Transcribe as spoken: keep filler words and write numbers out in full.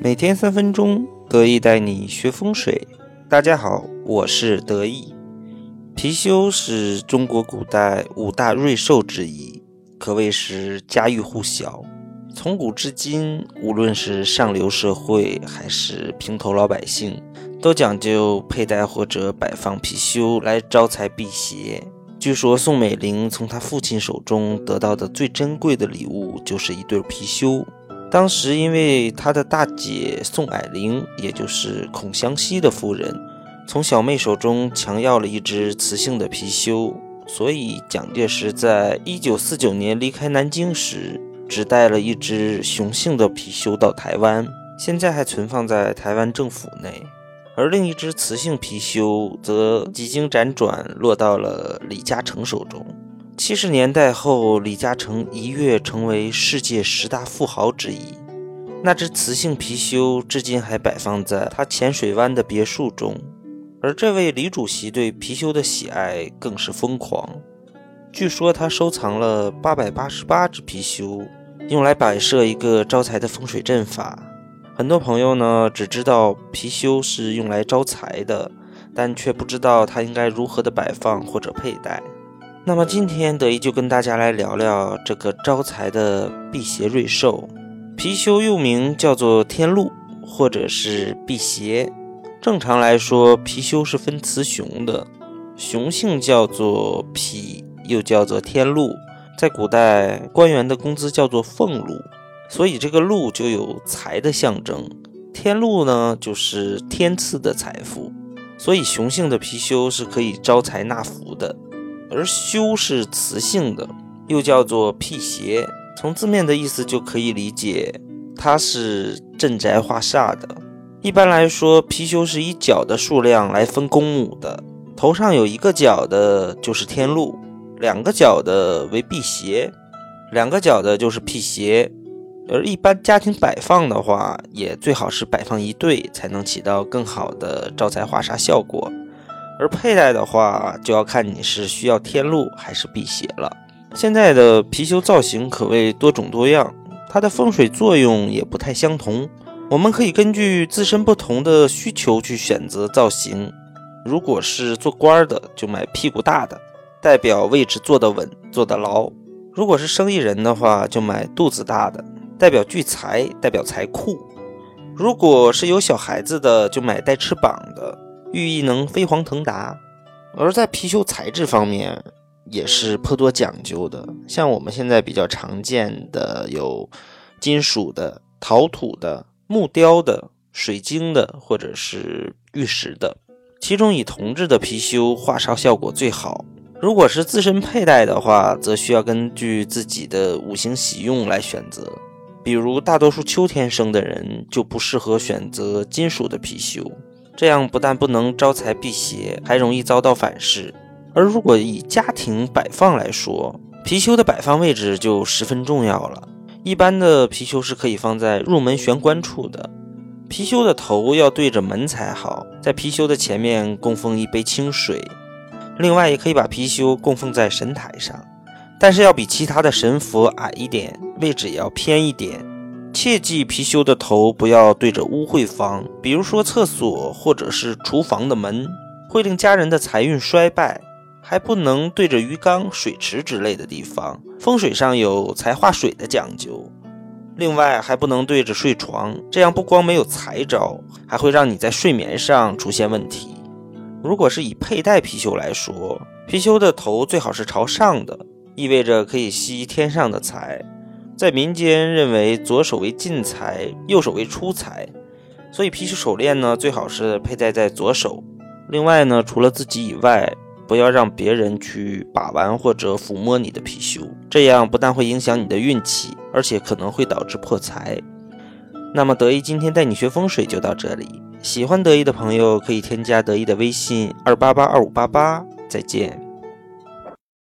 每天三分钟，德意带你学风水。大家好，我是德意。貔貅是中国古代五大瑞兽之一，可谓是家喻户晓。从古至今，无论是上流社会还是平头老百姓，都讲究佩戴或者摆放貔貅来招财辟邪。据说宋美龄从她父亲手中得到的最珍贵的礼物就是一对貔貅。当时因为他的大姐宋霭龄，也就是孔祥熙的夫人，从小妹手中强要了一只雌性的貔貅，所以蒋介石在一九四九年离开南京时，只带了一只雄性的貔貅到台湾，现在还存放在台湾政府内。而另一只雌性貔貅则几经辗转落到了李嘉诚手中。七十年代后，李嘉诚一跃成为世界十大富豪之一。那只雌性貔貅至今还摆放在他浅水湾的别墅中，而这位李主席对貔貅的喜爱更是疯狂。据说他收藏了八百八十八只貔貅，用来摆设一个招财的风水阵法。很多朋友呢，只知道貔貅是用来招财的，但却不知道它应该如何的摆放或者佩戴。那么今天德意就跟大家来聊聊这个招财的辟邪瑞兽。貔貅又名叫做天禄或者是辟邪。正常来说，貔貅是分雌雄的，雄性叫做匹，又叫做天禄，在古代官员的工资叫做俸禄，所以这个禄就有财的象征。天禄呢，就是天赐的财富，所以雄性的貔貅是可以招财纳福的。而貅是雌性的，又叫做辟邪，从字面的意思就可以理解它是镇宅化煞的。一般来说，貔貅是以角的数量来分公母的，头上有一个角的就是天禄，两个角的为辟邪，两个角的就是辟邪。而一般家庭摆放的话，也最好是摆放一对，才能起到更好的招财化煞效果。而佩戴的话，就要看你是需要天禄还是辟邪了。现在的貔貅造型可谓多种多样，它的风水作用也不太相同，我们可以根据自身不同的需求去选择造型。如果是做官的，就买屁股大的，代表位置坐得稳坐得牢；如果是生意人的话，就买肚子大的，代表聚财，代表财库；如果是有小孩子的，就买带翅膀的，寓意能飞黄腾达。而在貔貅材质方面也是颇多讲究的，像我们现在比较常见的有金属的、陶土的、木雕的、水晶的或者是玉石的，其中以铜制的貔貅化煞效果最好。如果是自身佩戴的话，则需要根据自己的五行喜用来选择，比如大多数秋天生的人就不适合选择金属的貔貅，这样不但不能招财辟邪，还容易遭到反噬。而如果以家庭摆放来说，貔貅的摆放位置就十分重要了。一般的貔貅是可以放在入门玄关处的，貔貅的头要对着门才好，在貔貅的前面供奉一杯清水。另外也可以把貔貅供奉在神台上，但是要比其他的神佛矮一点，位置也要偏一点。切记貔貅的头不要对着污秽方，比如说厕所或者是厨房的门，会令家人的财运衰败。还不能对着鱼缸、水池之类的地方，风水上有财化水的讲究。另外还不能对着睡床，这样不光没有财招，还会让你在睡眠上出现问题。如果是以佩戴貔貅来说，貔貅的头最好是朝上的，意味着可以吸天上的财。在民间认为左手为进财，右手为出财，所以貔貅手链呢最好是佩戴在左手。另外呢，除了自己以外，不要让别人去把玩或者抚摸你的貔貅，这样不但会影响你的运气，而且可能会导致破财。那么德意今天带你学风水就到这里，喜欢德意的朋友可以添加德意的微信二八八二五八八，再见。